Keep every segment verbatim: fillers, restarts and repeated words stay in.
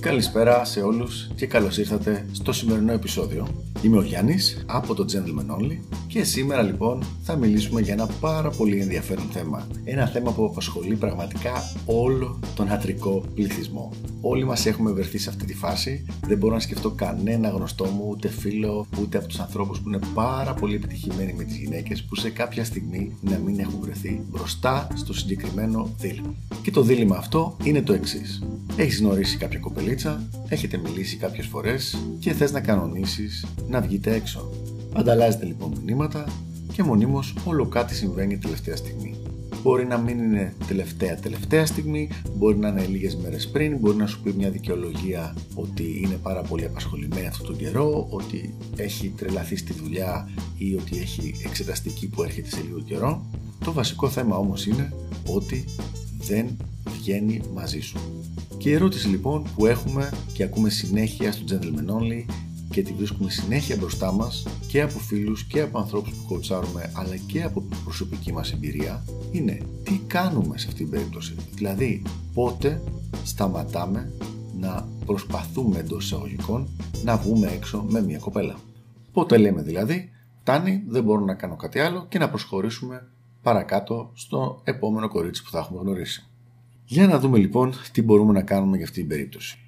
Καλησπέρα σε όλους και καλώς ήρθατε στο σημερινό επεισόδιο. Είμαι ο Γιάννης από το Gentleman Only και σήμερα λοιπόν θα μιλήσουμε για ένα πάρα πολύ ενδιαφέρον θέμα. Ένα θέμα που απασχολεί πραγματικά όλο τον ιατρικό πληθυσμό. Όλοι μας έχουμε βρεθεί σε αυτή τη φάση. Δεν μπορώ να σκεφτώ κανένα γνωστό μου, ούτε φίλο, ούτε από τους ανθρώπους που είναι πάρα πολύ επιτυχημένοι με τις γυναίκες που σε κάποια στιγμή να μην έχουν βρεθεί μπροστά στο συγκεκριμένο δίλημμα. Και το δίλημμα αυτό είναι το εξής. Έχεις γνωρίσει κάποια κοπελίτσα, έχετε μιλήσει κάποιες φορές και θες να κανονίσεις να βγείτε έξω. Ανταλλάζετε λοιπόν μηνύματα και μονίμως όλο κάτι συμβαίνει τελευταία στιγμή. Μπορεί να μην είναι τελευταία τελευταία στιγμή, μπορεί να είναι λίγες μέρες πριν, μπορεί να σου πει μια δικαιολογία ότι είναι πάρα πολύ απασχολημένη αυτόν τον καιρό, ότι έχει τρελαθεί στη δουλειά ή ότι έχει εξεταστική που έρχεται σε λίγο καιρό. Το βασικό θέμα όμως είναι ότι δεν βγαίνει μαζί σου. Και η ερώτηση λοιπόν που έχουμε και ακούμε συνέχεια στο Gentleman Only και τη βρίσκουμε συνέχεια μπροστά μας και από φίλους και από ανθρώπους που κοουτσάρουμε αλλά και από την προσωπική μας εμπειρία είναι τι κάνουμε σε αυτήν την περίπτωση. Δηλαδή πότε σταματάμε να προσπαθούμε εντός εισαγωγικών να βγούμε έξω με μια κοπέλα. Πότε λέμε δηλαδή φτάνει, δεν μπορώ να κάνω κάτι άλλο και να προσχωρήσουμε παρακάτω στο επόμενο κορίτσι που θα έχουμε γνωρίσει. Για να δούμε λοιπόν τι μπορούμε να κάνουμε για αυτή την περίπτωση.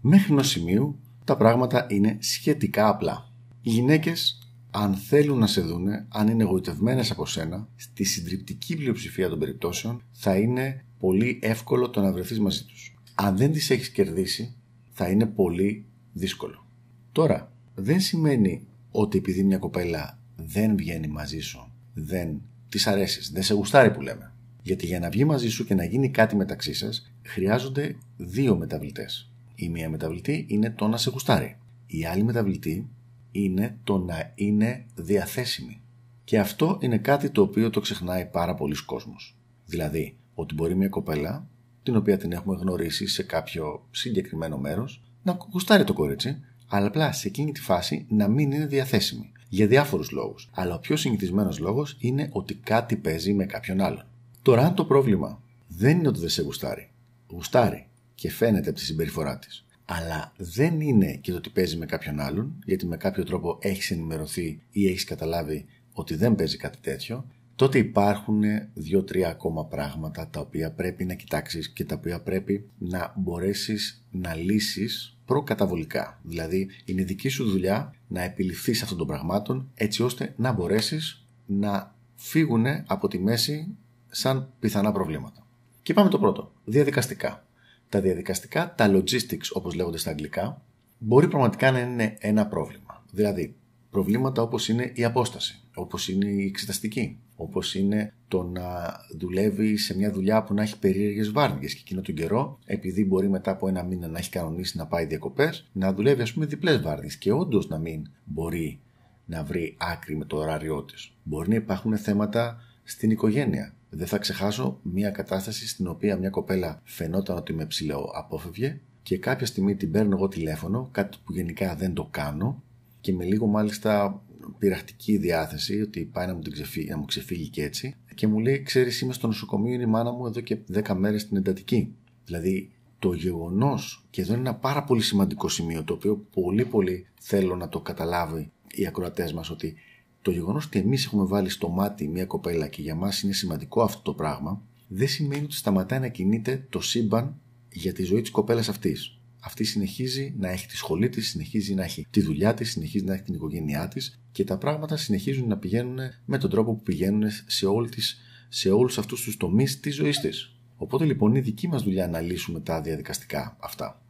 Μέχρι ενός σημείου τα πράγματα είναι σχετικά απλά. Οι γυναίκες, αν θέλουν να σε δούνε, αν είναι εγωιτευμένες από σένα, στη συντριπτική πλειοψηφία των περιπτώσεων θα είναι πολύ εύκολο το να βρεθείς μαζί τους. Αν δεν τις έχεις κερδίσει, θα είναι πολύ δύσκολο. Τώρα, δεν σημαίνει ότι επειδή μια κοπέλα δεν βγαίνει μαζί σου, δεν της αρέσεις, δεν σε γουστάρει που λέμε. Γιατί για να βγει μαζί σου και να γίνει κάτι μεταξύ σας, χρειάζονται δύο μεταβλητές. Η μία μεταβλητή είναι το να σε γουστάρει. Η άλλη μεταβλητή είναι το να είναι διαθέσιμη. Και αυτό είναι κάτι το οποίο το ξεχνάει πάρα πολλοί κόσμος. Δηλαδή, ότι μπορεί μια κοπέλα, την οποία την έχουμε γνωρίσει σε κάποιο συγκεκριμένο μέρος, να γουστάρει το κορίτσι, αλλά απλά σε εκείνη τη φάση να μην είναι διαθέσιμη. Για διάφορους λόγους. Αλλά ο πιο συνηθισμένος λόγος είναι ότι κάτι παίζει με κάποιον άλλον. Τώρα, αν το πρόβλημα δεν είναι ότι δεν σε γουστάρει, γουστάρει και φαίνεται από τη συμπεριφορά της, αλλά δεν είναι και το ότι παίζει με κάποιον άλλον, γιατί με κάποιο τρόπο έχεις ενημερωθεί ή έχεις καταλάβει ότι δεν παίζει κάτι τέτοιο, τότε υπάρχουν δύο-τρία ακόμα πράγματα τα οποία πρέπει να κοιτάξεις και τα οποία πρέπει να μπορέσεις να λύσεις προκαταβολικά. Δηλαδή, είναι δική σου δουλειά να επιληφθείς αυτών των πραγμάτων, έτσι ώστε να μπορέσεις να φύγουν από τη μέση σαν πιθανά προβλήματα. Και πάμε το πρώτο. Διαδικαστικά. Τα διαδικαστικά, τα logistics όπως λέγονται στα αγγλικά, μπορεί πραγματικά να είναι ένα πρόβλημα. Δηλαδή, προβλήματα όπως είναι η απόσταση, όπως είναι η εξεταστική, όπως είναι το να δουλεύει σε μια δουλειά που να έχει περίεργες βάρδιες και εκείνο τον καιρό, επειδή μπορεί μετά από ένα μήνα να έχει κανονίσει να πάει διακοπές, να δουλεύει ας πούμε διπλές βάρδιες και όντως να μην μπορεί να βρει άκρη με το ωράριό της. Μπορεί να υπάρχουν θέματα στην οικογένεια. Δεν θα ξεχάσω μια κατάσταση στην οποία μια κοπέλα φαινόταν ότι με ψηλό απόφευγε και κάποια στιγμή την παίρνω εγώ τηλέφωνο, κάτι που γενικά δεν το κάνω και με λίγο μάλιστα πειραχτική διάθεση ότι πάει να μου, την ξεφύγει, να μου ξεφύγει και έτσι και μου λέει «Ξέρεις, είμαι στο νοσοκομείο, είναι η μάνα μου εδώ και δέκα μέρες στην εντατική». Δηλαδή το γεγονός, και εδώ είναι ένα πάρα πολύ σημαντικό σημείο το οποίο πολύ πολύ θέλω να το καταλάβει οι ακροατές μας, ότι το γεγονός ότι εμείς έχουμε βάλει στο μάτι μια κοπέλα και για μας είναι σημαντικό αυτό το πράγμα, δεν σημαίνει ότι σταματάει να κινείται το σύμπαν για τη ζωή της κοπέλας αυτής. Αυτή συνεχίζει να έχει τη σχολή της, συνεχίζει να έχει τη δουλειά της, συνεχίζει να έχει την οικογένειά της και τα πράγματα συνεχίζουν να πηγαίνουν με τον τρόπο που πηγαίνουν σε, όλη της, σε όλους αυτούς τους τομείς της ζωής της. Οπότε λοιπόν είναι δική μας δουλειά να λύσουμε τα διαδικαστικά αυτά.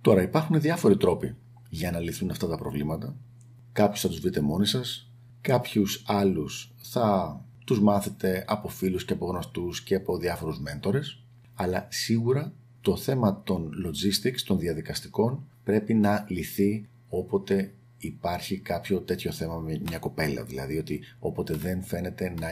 Τώρα υπάρχουν διάφοροι τρόποι για να λυθούν αυτά τα προβλήματα. Κάποιους θα τους βρείτε μόνοι σας. Κάποιους άλλους θα τους μάθετε από φίλους και από γνωστούς και από διάφορους μέντορες, αλλά σίγουρα το θέμα των logistics, των διαδικαστικών, πρέπει να λυθεί όποτε υπάρχει κάποιο τέτοιο θέμα με μια κοπέλα. Δηλαδή ότι όποτε δεν φαίνεται να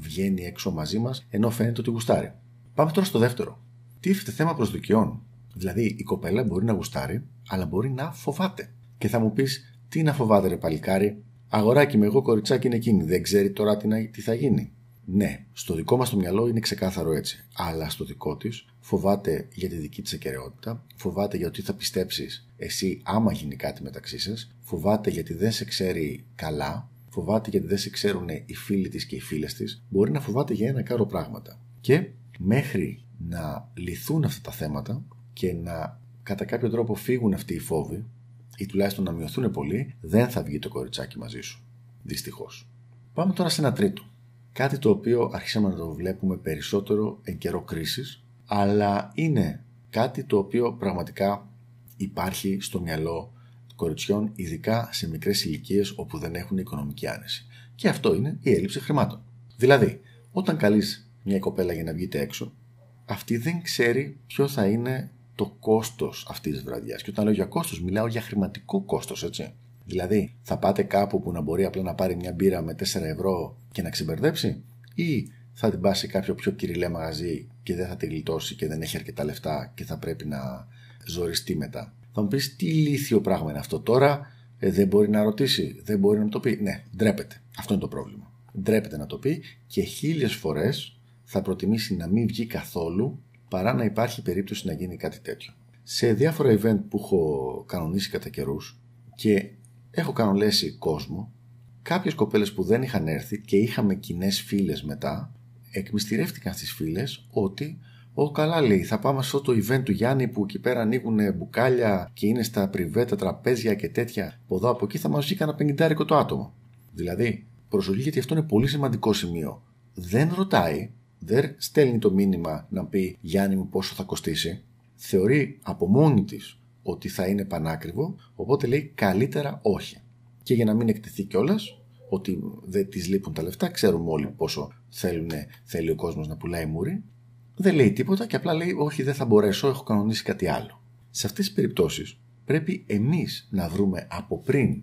βγαίνει έξω μαζί μας, ενώ φαίνεται ότι γουστάρει. Πάμε τώρα στο δεύτερο. Τίθεται θέμα προσδοκιών. Δηλαδή η κοπέλα μπορεί να γουστάρει, αλλά μπορεί να φοβάται. Και θα μου πεις, τι να φοβάται ρε παλικάρι. Αγοράκι με εγώ, κοριτσάκι είναι εκείνη. Δεν ξέρει τώρα τι θα γίνει. Ναι, στο δικό μας το μυαλό είναι ξεκάθαρο έτσι. Αλλά στο δικό της φοβάται για τη δική της ακεραιότητα, φοβάται για το τι θα πιστέψεις εσύ άμα γίνει κάτι μεταξύ σας, φοβάται γιατί δεν σε ξέρει καλά, φοβάται γιατί δεν σε ξέρουν οι φίλοι της και οι φίλες της, μπορεί να φοβάται για ένα κάρο πράγματα. Και μέχρι να λυθούν αυτά τα θέματα και να κατά κάποιο τρόπο φύγουν αυτοί οι φόβοι, ή τουλάχιστον να μειωθούν πολύ, δεν θα βγει το κοριτσάκι μαζί σου. Δυστυχώς. Πάμε τώρα σε ένα τρίτο. Κάτι το οποίο αρχίσαμε να το βλέπουμε περισσότερο εν καιρό κρίσης, αλλά είναι κάτι το οποίο πραγματικά υπάρχει στο μυαλό κοριτσιών, ειδικά σε μικρές ηλικίες όπου δεν έχουν οικονομική άνεση. Και αυτό είναι η έλλειψη χρημάτων. Δηλαδή, όταν καλείς μια κοπέλα για να βγείτε έξω, αυτή δεν ξέρει ποιο θα είναι το κόστος αυτής της βραδιάς. Και όταν λέω για κόστος, μιλάω για χρηματικό κόστος, έτσι. Δηλαδή, θα πάτε κάπου που να μπορεί απλά να πάρει μια μπύρα με τέσσερα ευρώ και να ξεμπερδέψει, ή θα την πάσει κάποιο πιο κυριλέ μαγαζί και δεν θα τη γλιτώσει και δεν έχει αρκετά λεφτά και θα πρέπει να ζοριστεί μετά. Θα μου πεις τι ηλίθιο πράγμα είναι αυτό τώρα, ε, δεν μπορεί να ρωτήσει, δεν μπορεί να το πει. Ναι, ντρέπεται. Αυτό είναι το πρόβλημα. Ντρέπεται να το πει και χίλιες φορές θα προτιμήσει να μην βγει καθόλου παρά να υπάρχει περίπτωση να γίνει κάτι τέτοιο. Σε διάφορα event που έχω κανονίσει κατά καιρούς και έχω κανονίσει κόσμο, κάποιες κοπέλες που δεν είχαν έρθει και είχαμε κοινές φίλες μετά, εκμυστηρεύτηκαν στις φίλες ότι «Ω καλά λέει, θα πάμε σε αυτό το event του Γιάννη που εκεί πέρα ανοίγουν μπουκάλια και είναι στα πριβέτα, τραπέζια και τέτοια, από εδώ από εκεί θα μας βγει κανένα πενηντάρικο το άτομο». Δηλαδή, προσοχή γιατί αυτό είναι πολύ σημαντικό σημείο. Δεν ρωτάει, δεν στέλνει το μήνυμα να πει «Γιάννη μου πόσο θα κοστίσει», θεωρεί από μόνη της ότι θα είναι πανάκριβο, οπότε λέει καλύτερα όχι. Και για να μην εκτεθεί κιόλας ότι δεν της λείπουν τα λεφτά, ξέρουμε όλοι πόσο θέλουν, θέλει ο κόσμος να πουλάει μουρή, δεν λέει τίποτα και απλά λέει όχι δεν θα μπορέσω, έχω κανονίσει κάτι άλλο. Σε αυτές τις περιπτώσεις πρέπει εμείς να βρούμε από πριν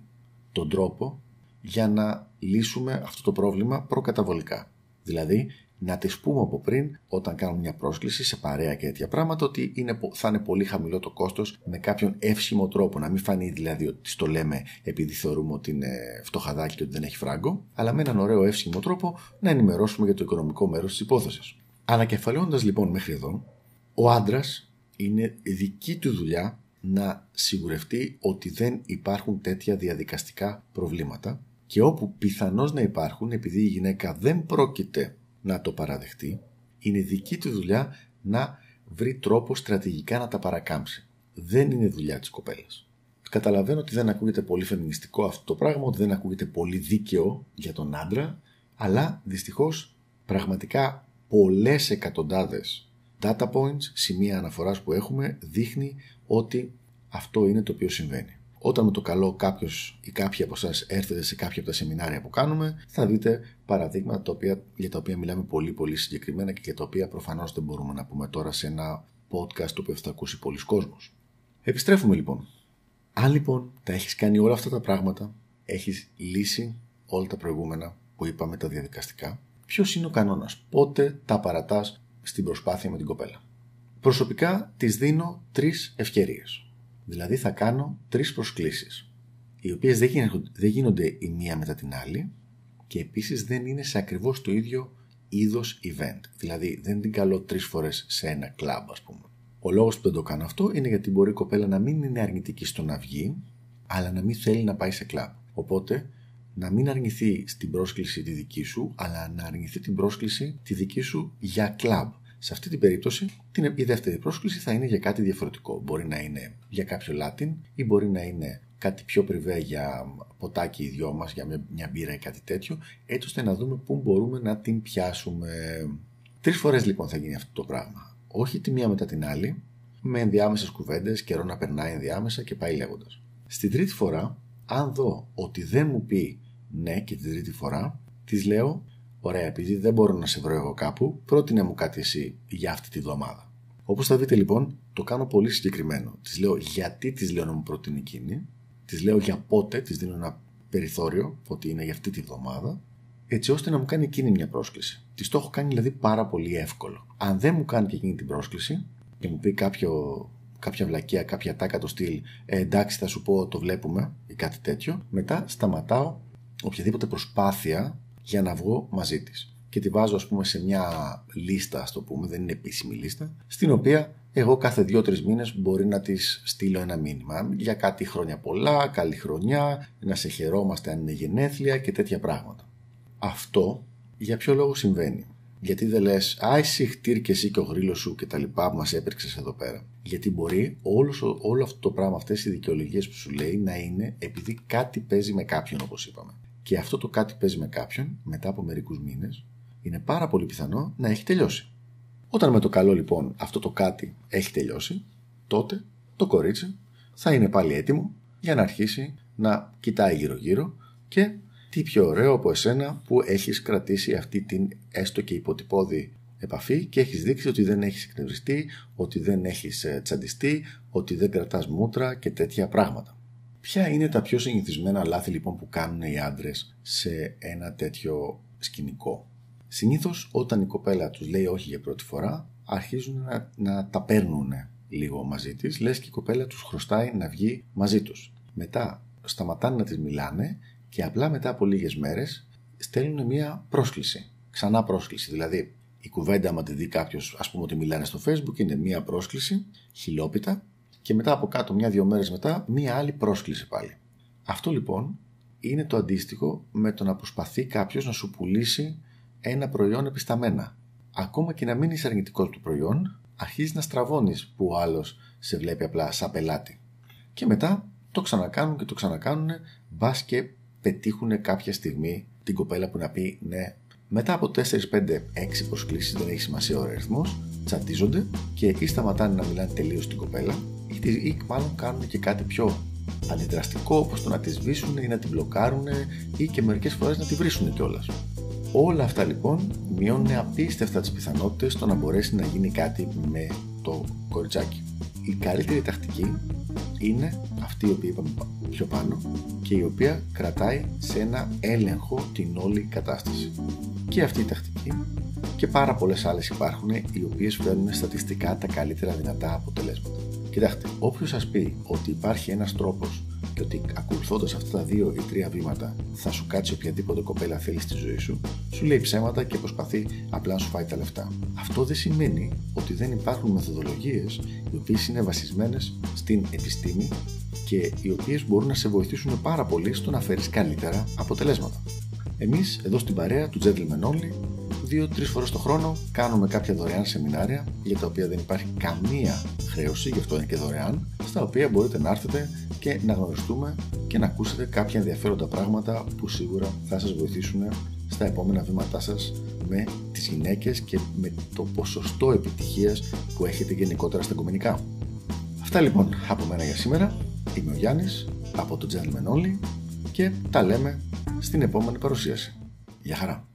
τον τρόπο για να λύσουμε αυτό το πρόβλημα προκαταβολικά. Δηλαδή να τις πούμε από πριν όταν κάνουν μια πρόσκληση σε παρέα και τέτοια πράγματα ότι είναι, θα είναι πολύ χαμηλό το κόστος με κάποιον εύσημο τρόπο. Να μην φανεί δηλαδή ότι της το λέμε επειδή θεωρούμε ότι είναι φτωχαδάκι και ότι δεν έχει φράγκο, αλλά με έναν ωραίο εύσημο τρόπο να ενημερώσουμε για το οικονομικό μέρος της υπόθεσης. Ανακεφαλαιώνοντας λοιπόν μέχρι εδώ, ο άντρας είναι δική του δουλειά να σιγουρευτεί ότι δεν υπάρχουν τέτοια διαδικαστικά προβλήματα και όπου πιθανώς να υπάρχουν επειδή η γυναίκα δεν πρόκειται να το παραδεχτεί, είναι δική του δουλειά να βρει τρόπο στρατηγικά να τα παρακάμψει. Δεν είναι δουλειά της κοπέλας. Καταλαβαίνω ότι δεν ακούγεται πολύ φεμινιστικό αυτό το πράγμα, ότι δεν ακούγεται πολύ δίκαιο για τον άντρα, αλλά δυστυχώς πραγματικά πολλές εκατοντάδες data points, σημεία αναφοράς που έχουμε, δείχνει ότι αυτό είναι το οποίο συμβαίνει. Όταν με το καλό κάποιος ή κάποιοι από εσάς έρθετε σε κάποια από τα σεμινάρια που κάνουμε, θα δείτε παραδείγματα τα οποία, για τα οποία μιλάμε πολύ πολύ συγκεκριμένα και για τα οποία προφανώς δεν μπορούμε να πούμε τώρα σε ένα podcast το οποίο θα ακούσει πολλοί κόσμος. Επιστρέφουμε λοιπόν. Αν λοιπόν τα έχεις κάνει όλα αυτά τα πράγματα, έχεις λύσει όλα τα προηγούμενα που είπαμε τα διαδικαστικά, ποιος είναι ο κανόνας, πότε τα παρατάς στην προσπάθεια με την κοπέλα. Προσωπικά της δίνω τρεις ευκαιρίες. Δηλαδή θα κάνω τρεις προσκλήσεις, οι οποίες δεν γίνονται, δεν γίνονται η μία μετά την άλλη και επίσης δεν είναι σε ακριβώς το ίδιο είδος event. Δηλαδή δεν την καλώ τρεις φορές σε ένα κλαμπ ας πούμε. Ο λόγος που δεν το κάνω αυτό είναι γιατί μπορεί η κοπέλα να μην είναι αρνητική στο να βγει, αλλά να μην θέλει να πάει σε κλαμπ. Οπότε να μην αρνηθεί στην πρόσκληση τη δική σου, αλλά να αρνηθεί την πρόσκληση τη δική σου για κλαμπ. Σε αυτή την περίπτωση, η δεύτερη πρόσκληση θα είναι για κάτι διαφορετικό. Μπορεί να είναι για κάποιο Latin ή μπορεί να είναι κάτι πιο πριβέ για ποτάκι οι δυο μας, για μια μπύρα ή κάτι τέτοιο, έτσι ώστε να δούμε πού μπορούμε να την πιάσουμε. Τρεις φορές λοιπόν θα γίνει αυτό το πράγμα. Όχι τη μία μετά την άλλη, με ενδιάμεσες κουβέντες, καιρό να περνάει ενδιάμεσα και πάει λέγοντας. Στην τρίτη φορά, αν δω ότι δεν μου πει ναι και την τρίτη φορά, της λέω «Ωραία, επειδή δεν μπορώ να σε βρω εγώ κάπου, πρότεινε μου κάτι εσύ για αυτή τη βδομάδα». Όπως θα δείτε λοιπόν, το κάνω πολύ συγκεκριμένο. Της λέω γιατί της λέω να μου προτείνει εκείνη, της λέω για πότε, της δίνω ένα περιθώριο, ότι είναι για αυτή τη βδομάδα, έτσι ώστε να μου κάνει εκείνη μια πρόσκληση. Της το έχω κάνει δηλαδή πάρα πολύ εύκολο. Αν δεν μου κάνει και εκείνη την πρόσκληση και μου πει κάποιο... κάποια βλακεία, κάποια τάκα το στυλ, ε, εντάξει θα σου πω το βλέπουμε ή κάτι τέτοιο, μετά σταματάω οποιαδήποτε προσπάθεια για να βγω μαζί της. και τη βάζω ας πούμε σε μια λίστα, ας το πούμε, δεν είναι επίσημη λίστα, στην οποία εγώ κάθε δύο τρεις μήνες μπορεί να της στείλω ένα μήνυμα για κάτι χρόνια πολλά, καλή χρονιά, να σε χαιρόμαστε αν είναι γενέθλια και τέτοια πράγματα. Αυτό για ποιο λόγο συμβαίνει? Γιατί δεν λες, α, εσύ χτύρ και εσύ και ο γρύλος σου και τα λοιπά που μας έπρεξες εδώ πέρα? Γιατί μπορεί όλος, όλο αυτό το πράγμα, αυτές οι δικαιολογίες που σου λέει, να είναι επειδή κάτι παίζει με κάποιον, όπως είπαμε. Και αυτό το κάτι παίζει με κάποιον, μετά από μερικούς μήνες, είναι πάρα πολύ πιθανό να έχει τελειώσει. Όταν με το καλό λοιπόν αυτό το κάτι έχει τελειώσει, τότε το κορίτσι θα είναι πάλι έτοιμο για να αρχίσει να κοιτάει γύρω-γύρω και τι πιο ωραίο από εσένα που έχεις κρατήσει αυτή την έστω και υποτυπώδη επαφή και έχεις δείξει ότι δεν έχεις εκνευριστεί, ότι δεν έχεις τσαντιστεί, ότι δεν κρατάς μούτρα και τέτοια πράγματα. Ποια είναι τα πιο συνηθισμένα λάθη λοιπόν που κάνουν οι άντρες σε ένα τέτοιο σκηνικό? Συνήθως όταν η κοπέλα τους λέει όχι για πρώτη φορά, αρχίζουν να, να τα παίρνουν λίγο μαζί της, λες και η κοπέλα τους χρωστάει να βγει μαζί τους. Μετά σταματάνε να της μιλάνε και απλά μετά από λίγες μέρες στέλνουν μια πρόσκληση, ξανά πρόσκληση. Δηλαδή η κουβέντα, άμα τη δει κάποιος, ας πούμε ότι μιλάνε στο Facebook, είναι μια πρόσκληση, χιλόπιτα, και μετά από κάτω μια-δύο μέρες μετά μια άλλη πρόσκληση πάλι. Αυτό λοιπόν είναι το αντίστοιχο με το να προσπαθεί κάποιος να σου πουλήσει ένα προϊόν επισταμμένα. Ακόμα και να μην είσαι αρνητικός του προϊόν, αρχίζεις να στραβώνεις που ο άλλος σε βλέπει απλά σαν πελάτη. Και μετά το ξανακάνουν και το ξανακάνουν, μπας και πετύχουν κάποια στιγμή την κοπέλα που να πει ναι. Μετά από τέσσερις πέντε έξι προσκλήσεις, δεν έχει σημασία ο αριθμός, τσατίζονται και εκεί σταματάνε να μιλάνε τελείως την κοπέλα ή μάλλον κάνουν και κάτι πιο αντιδραστικό, όπως το να τη σβήσουν ή να την μπλοκάρουν ή και μερικές φορές να τη βρίσουν κιόλας. Όλα αυτά λοιπόν μειώνουν απίστευτα τις πιθανότητες στο να μπορέσει να γίνει κάτι με το κοριτσάκι. Η καλύτερη τακτική είναι αυτή η οποία είπαμε πιο πάνω και η οποία κρατάει σε ένα έλεγχο την όλη κατάσταση. Και αυτή η τακτική και πάρα πολλές άλλες υπάρχουν, οι οποίες φέρνουν στατιστικά τα καλύτερα δυνατά αποτελέσματα. Κοιτάξτε, όποιος σας πει ότι υπάρχει ένας τρόπος και ότι ακολουθώντας αυτά τα δύο ή τρία βήματα θα σου κάτσει οποιαδήποτε κοπέλα θέλει στη ζωή σου, σου λέει ψέματα και προσπαθεί απλά να σου φάει τα λεφτά. Αυτό δεν σημαίνει ότι δεν υπάρχουν μεθοδολογίες οι οποίες είναι βασισμένες στην επιστήμη και οι οποίες μπορούν να σε βοηθήσουν πάρα πολύ στο να φέρεις καλύτερα αποτελέσματα. Εμείς εδώ στην παρέα του Gentleman Only, δύο τρεις φορές το χρόνο κάνουμε κάποια δωρεάν σεμινάρια, για τα οποία δεν υπάρχει καμία χρέωση, γι' αυτό είναι και δωρεάν, στα οποία μπορείτε να έρθετε και να γνωριστούμε και να ακούσετε κάποια ενδιαφέροντα πράγματα που σίγουρα θα σας βοηθήσουν στα επόμενα βήματά σας με τις γυναίκες και με το ποσοστό επιτυχίας που έχετε γενικότερα στα οικονομικά. Αυτά λοιπόν από μένα για σήμερα. Είμαι ο Γιάννης από το Gentleman Only και τα λέμε στην επόμενη παρουσίαση. Γεια χαρά!